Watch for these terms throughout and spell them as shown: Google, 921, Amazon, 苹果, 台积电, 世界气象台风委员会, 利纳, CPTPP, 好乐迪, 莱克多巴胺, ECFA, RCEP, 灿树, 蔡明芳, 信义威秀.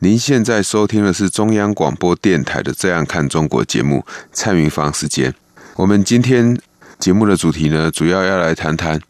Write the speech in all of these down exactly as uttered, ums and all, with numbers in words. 您现在收听的是中央广播电台的《这样看中国》节目，蔡明芳时间。我们今天节目的主题呢，主要要来谈谈，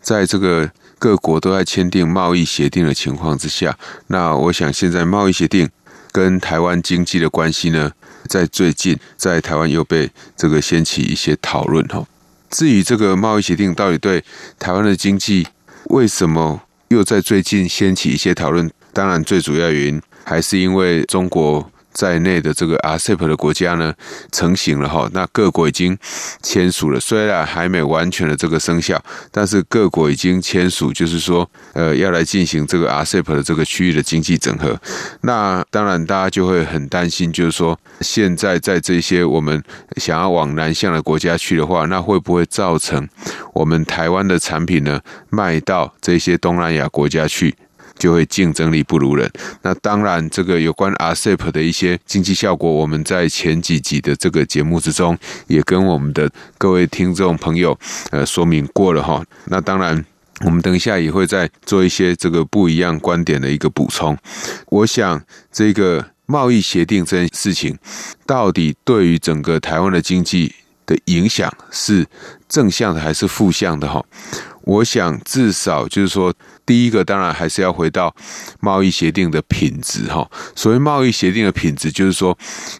在这个各国都在签订贸易协定的情况之下，那我想现在贸易协定跟台湾经济的关系呢，在最近在台湾又被这个掀起一些讨论哈。至于这个贸易协定到底对台湾的经济为什么又在最近掀起一些讨论，当然最主要原因还是因为中国在内的这个 R C E P 的国家呢成型了哈，那各国已经签署了，虽然还没完全的这个生效，但是各国已经签署，就是说呃要来进行这个 R C E P 的这个区域的经济整合。那当然大家就会很担心，就是说现在在这些我们想要往南向的国家去的话，那会不会造成我们台湾的产品呢卖到这些东南亚国家去？就会竞争力不如人。那当然，这个有关 R C E P 的一些经济效果，我们在前几集的这个节目之中，也跟我们的各位听众朋友呃说明过了哈。那当然，我们等一下也会再做一些这个不一样观点的一个补充。我想这个贸易协定这件事情，到底对于整个台湾的经济的影响是正向的还是负向的哈？我想至少就是说，第一个当然还是要回到贸易协定的品质哈。所谓贸易协定的品质，就是说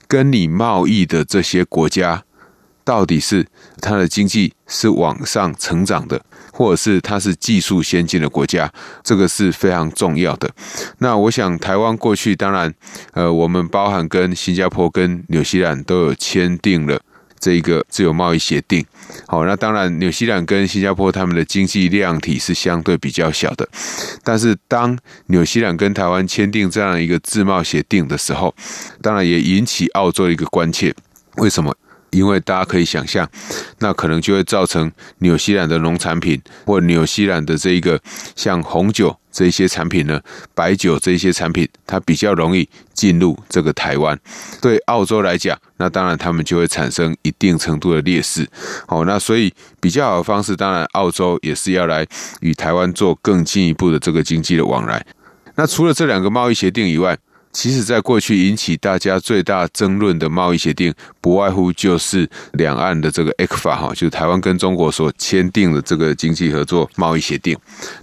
跟你贸易的这些国家，到底是它的经济是往上成长的，或者是它是技术先进的国家，这个是非常重要的。那我想台湾过去当然，呃，我们包含跟新加坡、跟纽西兰都有签订了这个自由贸易协定。好，那当然纽西兰跟新加坡他们的经济量体是相对比较小的，但是当纽西兰跟台湾签订这样一个自贸协定的时候，当然也引起澳洲的一个关切。为什么？因为大家可以想象，那可能就会造成纽西兰的农产品或纽西兰的这一个像红酒这些产品呢，白酒这些产品，它比较容易进入这个台湾。对澳洲来讲，那当然他们就会产生一定程度的劣势。好，那所以比较好的方式，当然澳洲也是要来与台湾做更进一步的这个经济的往来。那除了这两个贸易协定以外，其实在过去引起大家最大争论的贸易协定，不外乎就是两岸的这个 E C F A， 就是台湾跟中国所签订的这个经济合作贸易协定。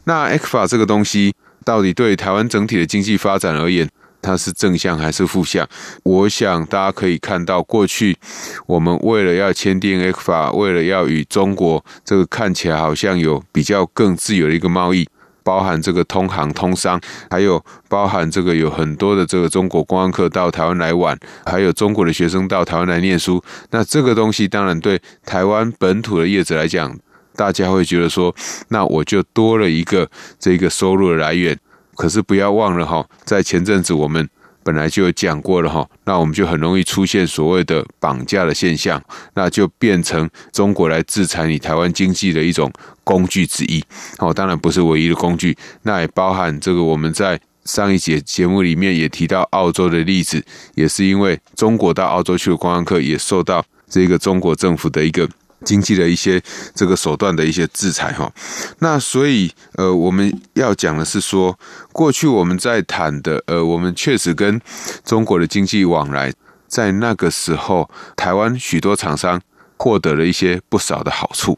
那 E C F A 这个东西到底对台湾整体的经济发展而言，它是正向还是负向？我想大家可以看到，过去我们为了要签订 E C F A， 为了要与中国这个看起来好像有比较更自由的一个贸易，包含这个通航通商，还有包含这个有很多的这个中国观光客到台湾来玩，还有中国的学生到台湾来念书。那这个东西当然对台湾本土的业者来讲，大家会觉得说，那我就多了一个这个收入的来源。可是不要忘了哈，在前阵子我们本来就有讲过了哈，那我们就很容易出现所谓的绑架的现象，那就变成中国来制裁你台湾经济的一种工具之一。好，当然不是唯一的工具，那也包含这个我们在上一节节目里面也提到澳洲的例子，也是因为中国到澳洲去的观光客也受到这个中国政府的一个经济的一些这个手段的一些制裁哈。那所以呃我们要讲的是说，过去我们在谈的呃我们确实跟中国的经济往来，在那个时候台湾许多厂商获得了一些不少的好处，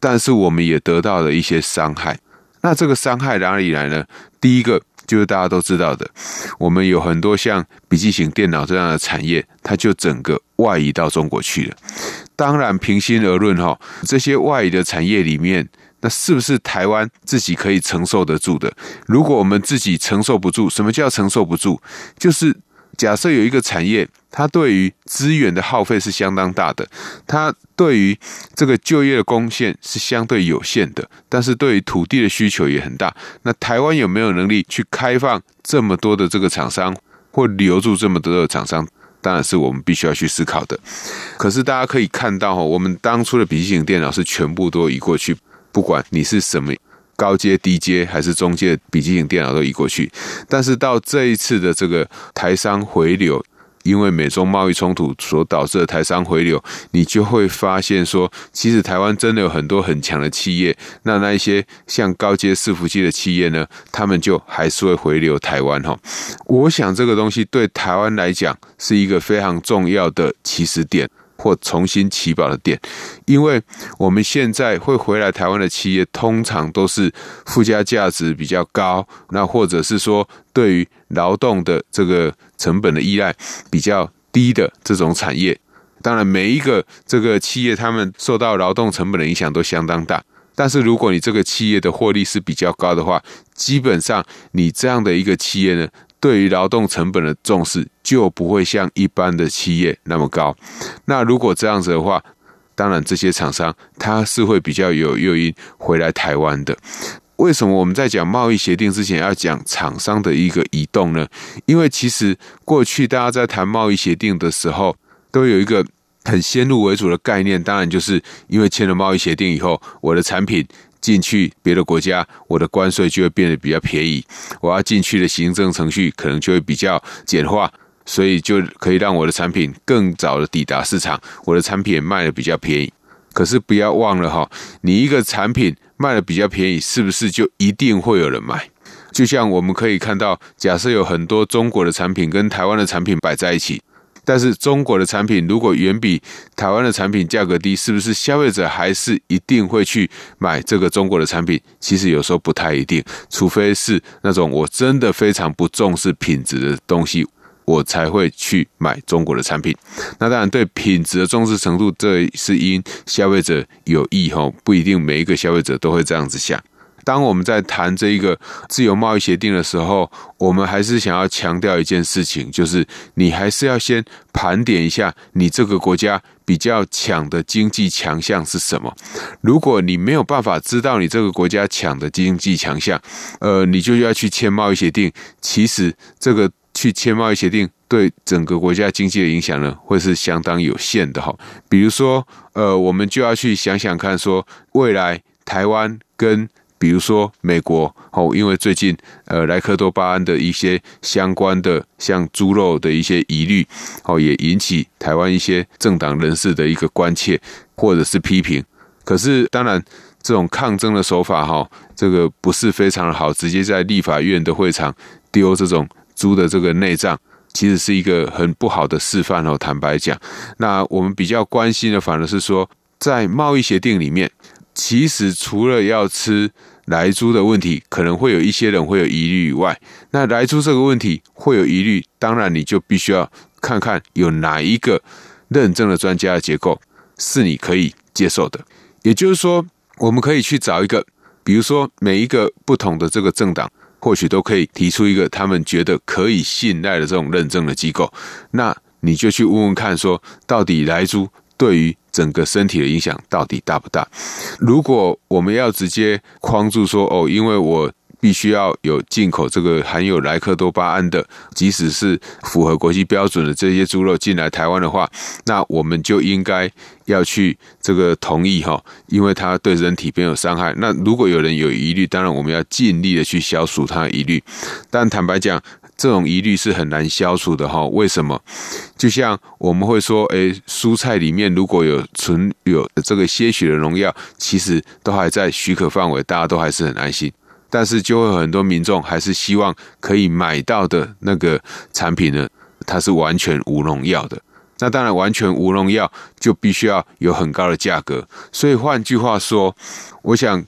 但是我们也得到了一些伤害。那这个伤害哪里来呢？第一个就是大家都知道的，我们有很多像笔记型电脑这样的产业，它就整个外移到中国去了。当然平心而论哈，这些外移的产业里面，那是不是台湾自己可以承受得住的？如果我们自己承受不住，什么叫承受不住？就是假设有一个产业，它对于资源的耗费是相当大的，它对于这个就业的贡献是相对有限的，但是对于土地的需求也很大。那台湾有没有能力去开放这么多的这个厂商或留住这么多的厂商，当然是我们必须要去思考的。可是大家可以看到，我们当初的笔记型电脑是全部都移过去，不管你是什么高阶、低阶还是中阶的笔记型电脑都移过去。但是到这一次的这个台商回流，因为美中贸易冲突所导致的台商回流，你就会发现说，其实台湾真的有很多很强的企业，那那一些像高阶伺服器的企业呢，他们就还是会回流台湾。我想这个东西对台湾来讲是一个非常重要的起始点或重新起跑的点，因为我们现在会回来台湾的企业通常都是附加价值比较高，那或者是说对于劳动的这个成本的依赖比较低的这种产业。当然每一个这个企业他们受到劳动成本的影响都相当大，但是如果你这个企业的获利是比较高的话，基本上你这样的一个企业呢，对于劳动成本的重视就不会像一般的企业那么高。那如果这样子的话，当然这些厂商它是会比较有诱因回来台湾的。为什么我们在讲贸易协定之前要讲厂商的一个移动呢？因为其实过去大家在谈贸易协定的时候，都有一个很先入为主的概念，当然就是因为签了贸易协定以后，我的产品进去别的国家，我的关税就会变得比较便宜，我要进去的行政程序可能就会比较简化，所以就可以让我的产品更早的抵达市场，我的产品也卖得比较便宜。可是不要忘了，你一个产品卖得比较便宜，是不是就一定会有人买？就像我们可以看到，假设有很多中国的产品跟台湾的产品摆在一起，但是中国的产品如果远比台湾的产品价格低，是不是消费者还是一定会去买这个中国的产品？其实有时候不太一定，除非是那种我真的非常不重视品质的东西，我才会去买中国的产品。那当然对品质的重视程度，这是因消费者有益，不一定每一个消费者都会这样子想。当我们在谈这一个自由贸易协定的时候，我们还是想要强调一件事情，就是你还是要先盘点一下你这个国家比较强的经济强项是什么。如果你没有办法知道你这个国家强的经济强项，呃，你就要去签贸易协定。其实这个去签贸易协定对整个国家经济的影响呢，会是相当有限的哈。比如说，呃，我们就要去想想看说，未来台湾跟比如说美国，因为最近呃莱克多巴胺的一些相关的像猪肉的一些疑虑，也引起台湾一些政党人士的一个关切或者是批评。可是当然这种抗争的手法这个不是非常好，直接在立法院的会场丢这种猪的这个内脏，其实是一个很不好的示范，坦白讲。那我们比较关心的反而是说，在贸易协定里面，其实除了要吃莱猪的问题可能会有一些人会有疑虑以外，那莱猪这个问题会有疑虑，当然你就必须要看看有哪一个认证的专家的结构是你可以接受的。也就是说，我们可以去找一个，比如说每一个不同的这个政党或许都可以提出一个他们觉得可以信赖的这种认证的机构，那你就去问问看说，到底莱猪对于整个身体的影响到底大不大？如果我们要直接框住说，哦，因为我必须要有进口这个含有莱克多巴胺的，即使是符合国际标准的这些猪肉进来台湾的话，那我们就应该要去这个同意，因为它对人体没有伤害。那如果有人有疑虑，当然我们要尽力的去消除它的疑虑。但坦白讲，这种疑虑是很难消除的哈，为什么？就像我们会说，哎，蔬菜里面如果有存有这个些许的农药，其实都还在许可范围，大家都还是很安心。但是就会有很多民众还是希望可以买到的那个产品呢，它是完全无农药的。那当然完全无农药就必须要有很高的价格。所以换句话说，我想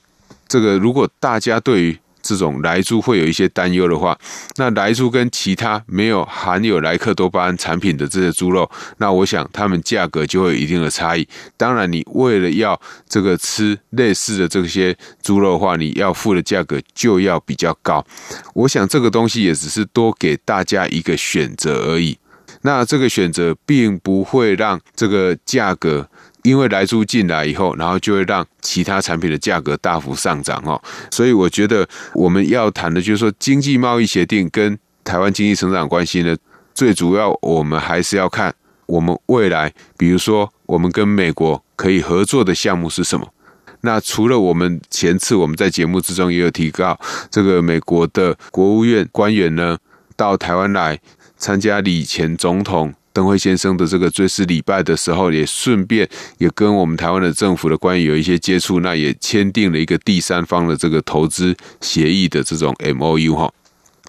这个如果大家对于这种莱猪会有一些担忧的话，那莱猪跟其他没有含有莱克多巴胺产品的这些猪肉，那我想它们价格就会有一定的差异。当然你为了要这个吃类似的这些猪肉的话，你要付的价格就要比较高。我想这个东西也只是多给大家一个选择而已，那这个选择并不会让这个价格因为莱猪进来以后，然后就会让其他产品的价格大幅上涨哦。所以我觉得我们要谈的就是说，经济贸易协定跟台湾经济成长关系呢，最主要我们还是要看我们未来，比如说我们跟美国可以合作的项目是什么。那除了我们前次我们在节目之中也有提到，这个美国的国务院官员呢到台湾来参加李前总统邓惠先生的这个追思礼拜的时候，也顺便也跟我们台湾的政府的官员有一些接触，那也签订了一个第三方的这个投资协议的这种 M O U。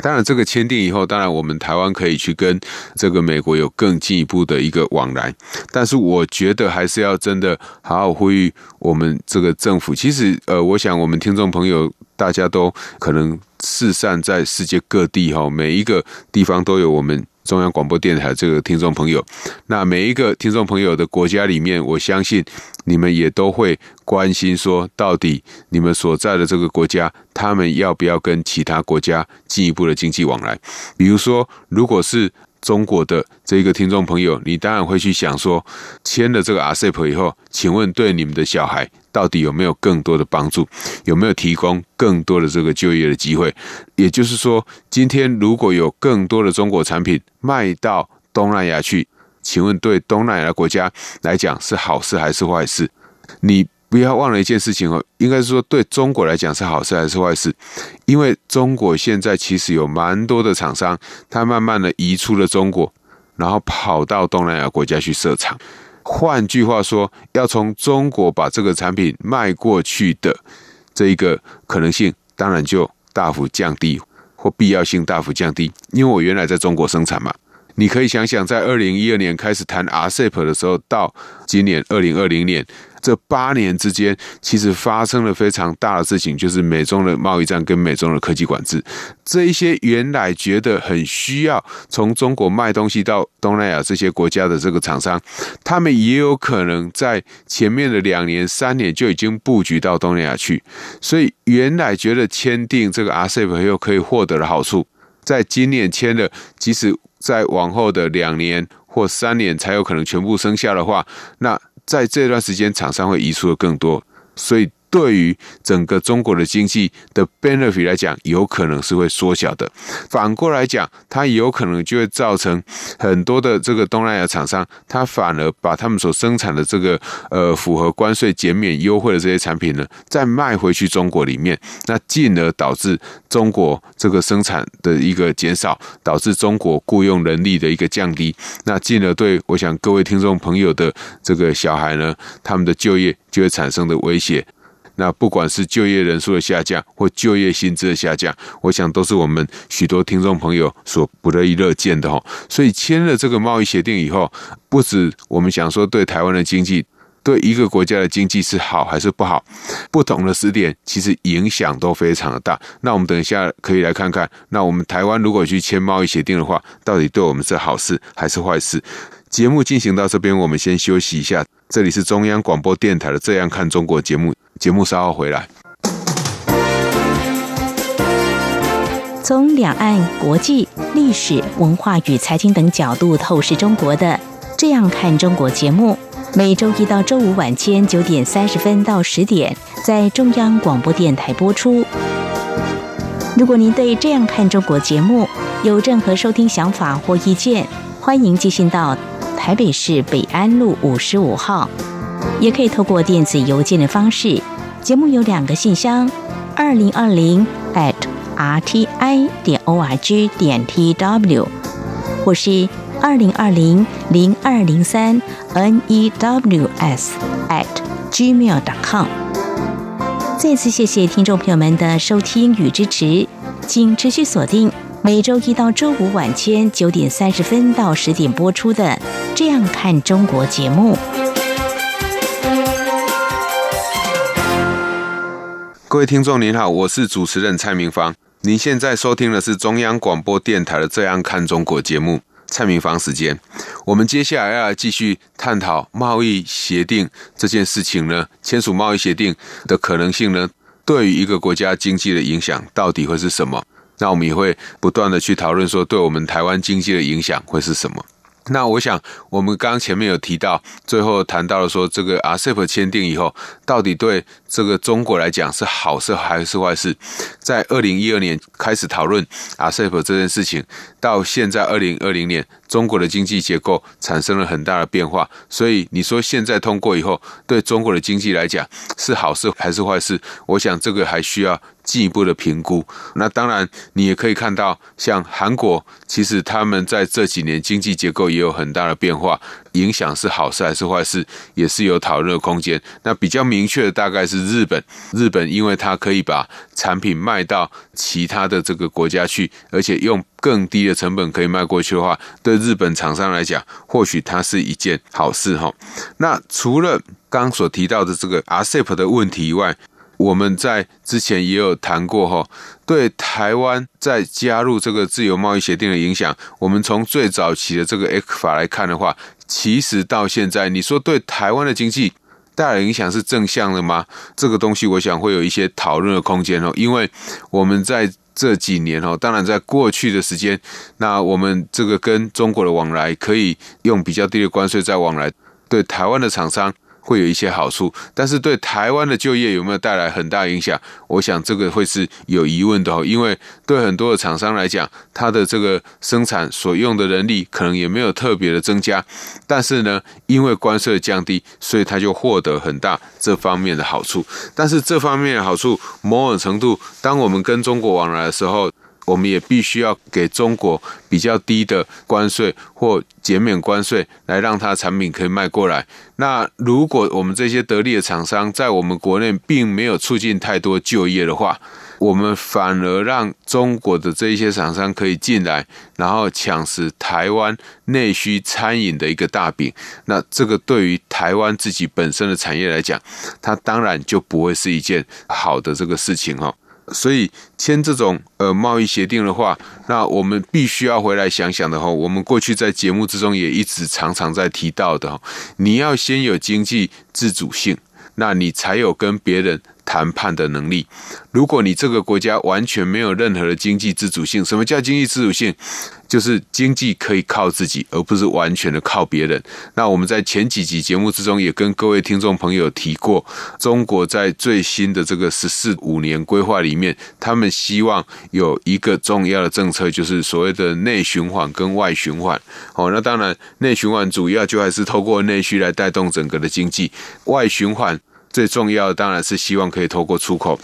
当然这个签订以后，当然我们台湾可以去跟这个美国有更进一步的一个往来，但是我觉得还是要真的好好呼吁我们这个政府。其实呃，我想我们听众朋友大家都可能四散在世界各地，每一个地方都有我们中央广播电台这个听众朋友，那每一个听众朋友的国家里面，我相信你们也都会关心说，到底你们所在的这个国家，他们要不要跟其他国家进一步的经济往来？比如说，如果是中国的这个听众朋友，你当然会去想说，签了这个 R C E P 以后，请问对你们的小孩到底有没有更多的帮助，有没有提供更多的这个就业的机会？也就是说，今天如果有更多的中国产品卖到东南亚去，请问对东南亚的国家来讲是好事还是坏事？你不要忘了一件事情，应该是说对中国来讲是好事还是坏事？因为中国现在其实有蛮多的厂商，它慢慢的移出了中国，然后跑到东南亚国家去设厂。换句话说，要从中国把这个产品卖过去的这一个可能性，当然就大幅降低，或必要性大幅降低。因为我原来在中国生产嘛。你可以想想，在二零一二年开始谈 R C E P 的时候，到今年二零二零年，这八年之间其实发生了非常大的事情，就是美中的贸易战跟美中的科技管制。这一些原来觉得很需要从中国卖东西到东南亚这些国家的这个厂商，他们也有可能在前面的两年三年就已经布局到东南亚去。所以原来觉得签订这个 R C E P 又可以获得的好处，在今年签了，即使在往后的两年或三年才有可能全部生效的话，那在这段时间厂商会移出的更多，所以对于整个中国的经济的 benefit 来讲，有可能是会缩小的。反过来讲，它有可能就会造成很多的这个东南亚厂商，它反而把他们所生产的这个呃符合关税减免优惠的这些产品呢，再卖回去中国里面，那进而导致中国这个生产的一个减少，导致中国雇用人力的一个降低，那进而对我想各位听众朋友的这个小孩呢，他们的就业就会产生的威胁。那不管是就业人数的下降或就业薪资的下降，我想都是我们许多听众朋友所不乐意乐见的。所以签了这个贸易协定以后，不止我们想说对台湾的经济，对一个国家的经济是好还是不好，不同的时点其实影响都非常的大。那我们等一下可以来看看，那我们台湾如果去签贸易协定的话，到底对我们是好事还是坏事。节目进行到这边，我们先休息一下。这里是中央广播电台的《这样看中国》节目，节目稍后回来。从两岸、国际、历史、文化与财经等角度透视中国的《这样看中国》节目，每周一到周五晚间九点三十分到十点，在中央广播电台播出。如果您对《这样看中国》节目有任何收听想法或意见，欢迎寄信到台北市北安路五十五号，也可以透过电子邮件的方式。节目有两个信箱：二零二零 at rti 点 org 点 tw， 或是二零二零零二零三 news at gmail dot com。再次谢谢听众朋友们的收听与支持，请持续锁定每周一到周五晚间九点三十分到十点播出的《这样看中国》节目。各位听众您好，我是主持人蔡明芳。您现在收听的是中央广播电台的《这样看中国》节目，蔡明芳时间。我们接下来要继续探讨贸易协定这件事情呢，签署贸易协定的可能性呢，对于一个国家经济的影响到底会是什么？那我们也会不断的去讨论说，对我们台湾经济的影响会是什么。那我想我们刚刚前面有提到，最后谈到了说这个 R C E P 签订以后到底对这个中国来讲是好事还是坏事。在二零一二年开始讨论 R C E P 这件事情，到现在二零二零年中国的经济结构产生了很大的变化，所以你说现在通过以后对中国的经济来讲是好事还是坏事，我想这个还需要进一步的评估。那当然你也可以看到，像韩国其实他们在这几年经济结构也有很大的变化，影响是好事还是坏事也是有讨论的空间。那比较明确的大概是日本，日本因为它可以把产品卖到其他的这个国家去，而且用更低的成本可以卖过去的话，对日本厂商来讲或许它是一件好事。那除了刚所提到的这个 R C E P 的问题以外，我们在之前也有谈过对台湾在加入这个自由贸易协定的影响。我们从最早期的这个 E C F A 来看的话，其实到现在你说对台湾的经济带来影响是正向的吗？这个东西我想会有一些讨论的空间，因为我们在这几年当然在过去的时间，那我们这个跟中国的往来可以用比较低的关税再往来，对台湾的厂商会有一些好处，但是对台湾的就业有没有带来很大影响，我想这个会是有疑问的。因为对很多的厂商来讲，它的这个生产所用的人力可能也没有特别的增加，但是呢因为关税降低，所以它就获得很大这方面的好处。但是这方面的好处某种程度，当我们跟中国往来的时候，我们也必须要给中国比较低的关税或减免关税，来让它产品可以卖过来。那如果我们这些得利的厂商在我们国内并没有促进太多就业的话，我们反而让中国的这些厂商可以进来，然后抢食台湾内需餐饮的一个大饼，那这个对于台湾自己本身的产业来讲，它当然就不会是一件好的这个事情哦。所以签这种呃贸易协定的话，那我们必须要回来想想的吼，我们过去在节目之中也一直常常在提到的吼，你要先有经济自主性，那你才有跟别人谈判的能力。如果你这个国家完全没有任何的经济自主性，什么叫经济自主性？就是经济可以靠自己，而不是完全的靠别人。那我们在前几集节目之中也跟各位听众朋友提过，中国在最新的这个十四五年规划里面，他们希望有一个重要的政策，就是所谓的内循环跟外循环。哦，那当然内循环主要就还是透过内需来带动整个的经济，外循环最重要的当然是希望可以透过出口。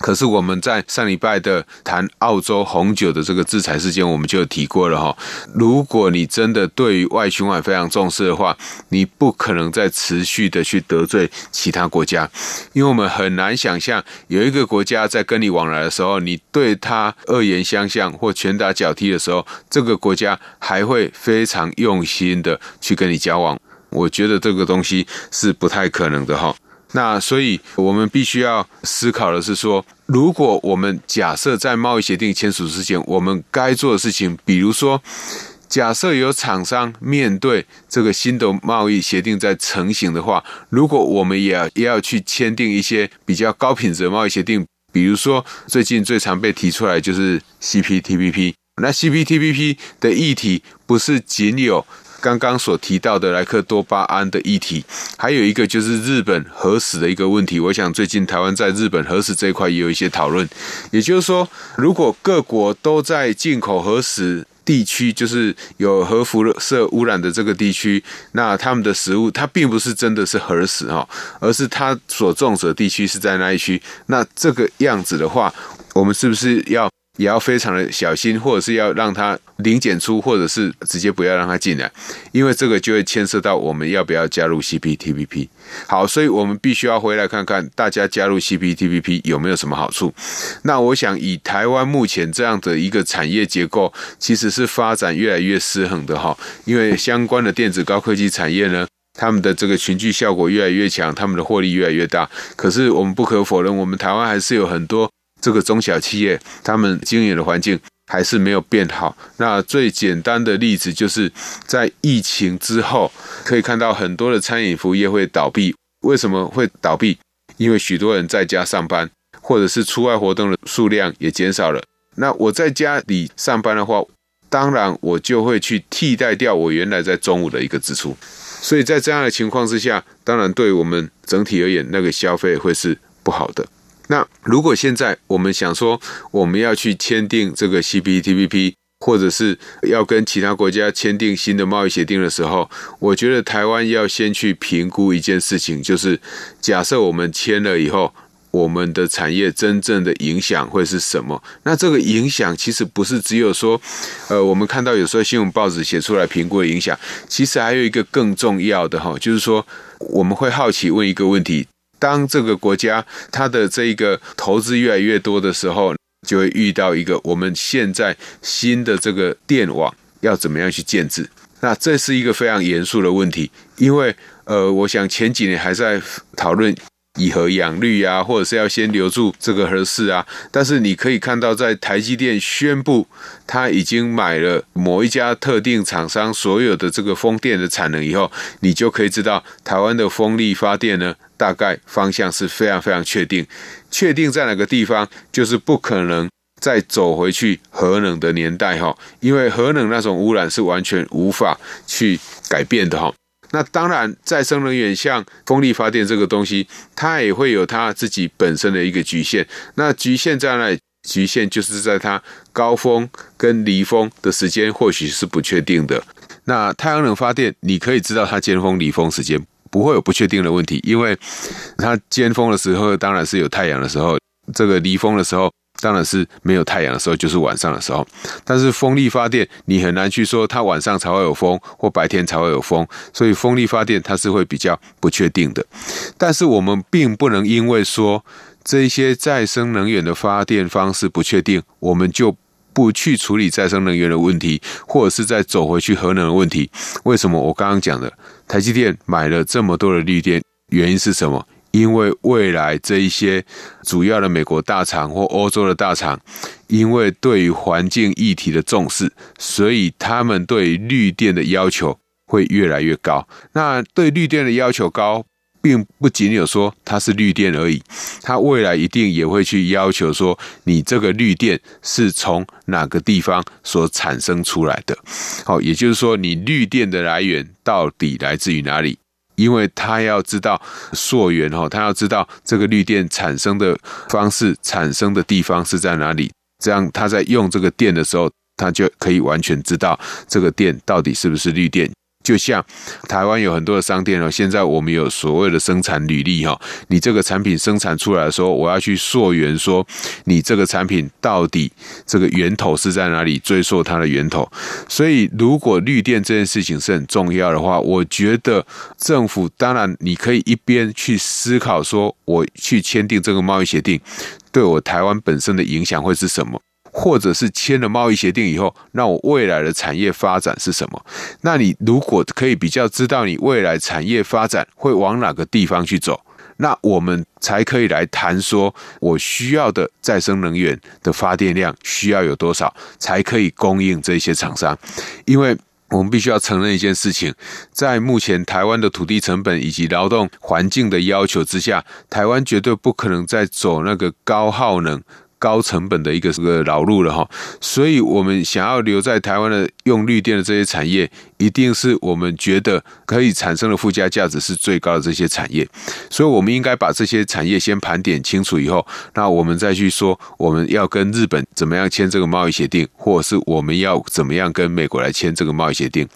可是我们在上礼拜的谈澳洲红酒的这个制裁事件，我们就有提过了，如果你真的对于外循环非常重视的话，你不可能再持续的去得罪其他国家，因为我们很难想象有一个国家在跟你往来的时候，你对他恶言相向或拳打脚踢的时候，这个国家还会非常用心的去跟你交往。我觉得这个东西是不太可能的哈。那所以我们必须要思考的是说，如果我们假设在贸易协定签署之前，我们该做的事情，比如说假设有厂商面对这个新的贸易协定在成型的话，如果我们也要也要去签订一些比较高品质的贸易协定，比如说最近最常被提出来就是 C P T P P。 那 C P T P P 的议题不是仅有刚刚所提到的莱克多巴胺的议题，还有一个就是日本核食的一个问题。我想最近台湾在日本核食这一块也有一些讨论，也就是说如果各国都在进口核食地区，就是有核辐射污染的这个地区，那他们的食物它并不是真的是核食，而是它所种植的地区是在那一区，那这个样子的话，我们是不是要也要非常的小心，或者是要让它零检出，或者是直接不要让它进来，因为这个就会牵涉到我们要不要加入 C P T P P。 好，所以我们必须要回来看看大家加入 C P T P P 有没有什么好处。那我想以台湾目前这样的一个产业结构，其实是发展越来越失衡的哈，因为相关的电子高科技产业呢，他们的这个群聚效果越来越强，他们的获利越来越大。可是我们不可否认，我们台湾还是有很多这个中小企业，他们经营的环境还是没有变好。那最简单的例子就是在疫情之后，可以看到很多的餐饮服务业会倒闭。为什么会倒闭？因为许多人在家上班，或者是出外活动的数量也减少了。那我在家里上班的话，当然我就会去替代掉我原来在中午的一个支出。所以在这样的情况之下，当然对我们整体而言，那个消费会是不好的。那如果现在我们想说我们要去签订这个 C P T P P， 或者是要跟其他国家签订新的贸易协定的时候，我觉得台湾要先去评估一件事情，就是假设我们签了以后，我们的产业真正的影响会是什么？那这个影响其实不是只有说呃，我们看到有时候新闻报纸写出来评估的影响，其实还有一个更重要的，就是说我们会好奇问一个问题，当这个国家它的这个投资越来越多的时候，就会遇到一个我们现在新的这个电网要怎么样去建制。那这是一个非常严肃的问题，因为呃，我想前几年还在讨论以核养绿啊，或者是要先留住这个核四啊，但是你可以看到在台积电宣布他已经买了某一家特定厂商所有的这个风电的产能以后，你就可以知道台湾的风力发电呢大概方向是非常非常确定，确定在哪个地方，就是不可能再走回去核能的年代，因为核能那种污染是完全无法去改变的。那当然再生能源像风力发电这个东西，它也会有它自己本身的一个局限，那局限在哪里？局限就是在它高峰跟离峰的时间或许是不确定的。那太阳能发电你可以知道它尖峰离峰时间不会有不确定的问题，因为它尖峰的时候当然是有太阳的时候，这个离峰的时候当然是没有太阳的时候，就是晚上的时候。但是风力发电你很难去说它晚上才会有风或白天才会有风，所以风力发电它是会比较不确定的。但是我们并不能因为说这些再生能源的发电方式不确定，我们就不去处理再生能源的问题，或者是再走回去核能的问题。为什么我刚刚讲的台积电买了这么多的绿电，原因是什么？因为未来这一些主要的美国大厂或欧洲的大厂，因为对于环境议题的重视，所以他们对绿电的要求会越来越高。那对绿电的要求高，并不仅有说它是绿电而已，它未来一定也会去要求说你这个绿电是从哪个地方所产生出来的。好，也就是说你绿电的来源到底来自于哪里？因为他要知道溯源，他要知道这个绿电产生的方式、产生的地方是在哪里，这样他在用这个电的时候，他就可以完全知道这个电到底是不是绿电。就像台湾有很多的商店，现在我们有所谓的生产履历，你这个产品生产出来的时候，我要去溯源，说你这个产品到底这个源头是在哪里，追溯它的源头。所以如果绿电这件事情是很重要的话，我觉得政府当然你可以一边去思考说我去签订这个贸易协定对我台湾本身的影响会是什么，或者是签了贸易协定以后，那我未来的产业发展是什么？那你如果可以比较知道你未来产业发展会往哪个地方去走，那我们才可以来谈说我需要的再生能源的发电量需要有多少，才可以供应这些厂商。因为我们必须要承认一件事情，在目前台湾的土地成本以及劳动环境的要求之下，台湾绝对不可能再走那个高耗能高成本的一个老路了，所以我们想要留在台湾的用绿电的这些产业，一定是我们觉得可以产生的附加价值是最高的这些产业，所以我们应该把这些产业先盘点清楚以后，那我们再去说我们要跟日本怎么样签这个贸易协定，或者是我们要怎么样跟美国来签这个贸易协定。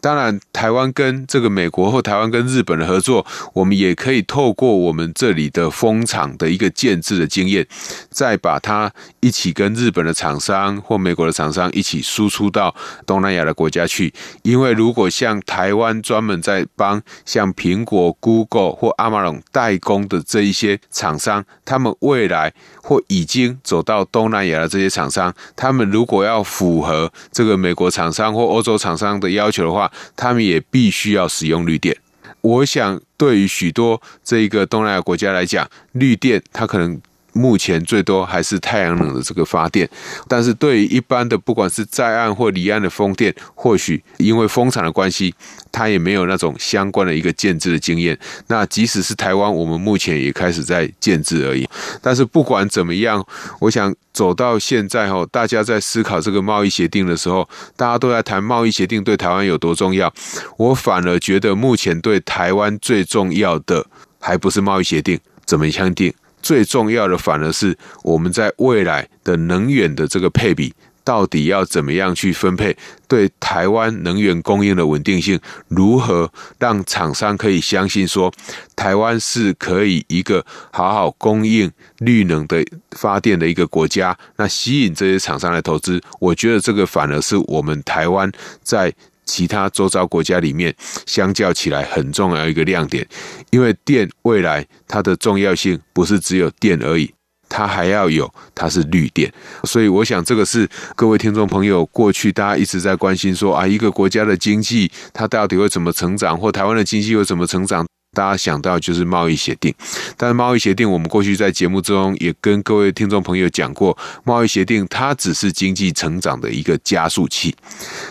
当然台湾跟这个美国或台湾跟日本的合作，我们也可以透过我们这里的风场的一个建制的经验，再把它一起跟日本的厂商或美国的厂商一起输出到东南亚的国家去。因为因为如果像台湾专门在帮像苹果、Google 或 Amazon 代工的这一些厂商，他们未来或已经走到东南亚的这些厂商，他们如果要符合这个美国厂商或欧洲厂商的要求的话，他们也必须要使用绿电。我想对于许多这个东南亚国家来讲，绿电它可能目前最多还是太阳能的这个发电，但是对于一般的不管是在岸或离岸的风电，或许因为风场的关系，它也没有那种相关的一个建制的经验。那即使是台湾，我们目前也开始在建制而已。但是不管怎么样，我想走到现在后，大家在思考这个贸易协定的时候，大家都在谈贸易协定对台湾有多重要。我反而觉得目前对台湾最重要的还不是贸易协定怎么签订，最重要的反而是我们在未来的能源的这个配比到底要怎么样去分配，对台湾能源供应的稳定性，如何让厂商可以相信说台湾是可以一个好好供应绿能的发电的一个国家，那吸引这些厂商来投资，我觉得这个反而是我们台湾在其他周遭国家里面相较起来很重要一个亮点。因为电未来它的重要性不是只有电而已，它还要有它是绿电。所以我想这个是各位听众朋友过去大家一直在关心说啊，一个国家的经济它到底会怎么成长，或台湾的经济会怎么成长，大家想到就是贸易协定。但是贸易协定我们过去在节目中也跟各位听众朋友讲过，贸易协定它只是经济成长的一个加速器，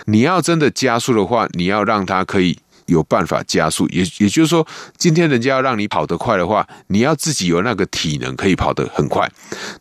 你要真的加速的话，你要让它可以有办法加速，也也就是说今天人家要让你跑得快的话，你要自己有那个体能可以跑得很快，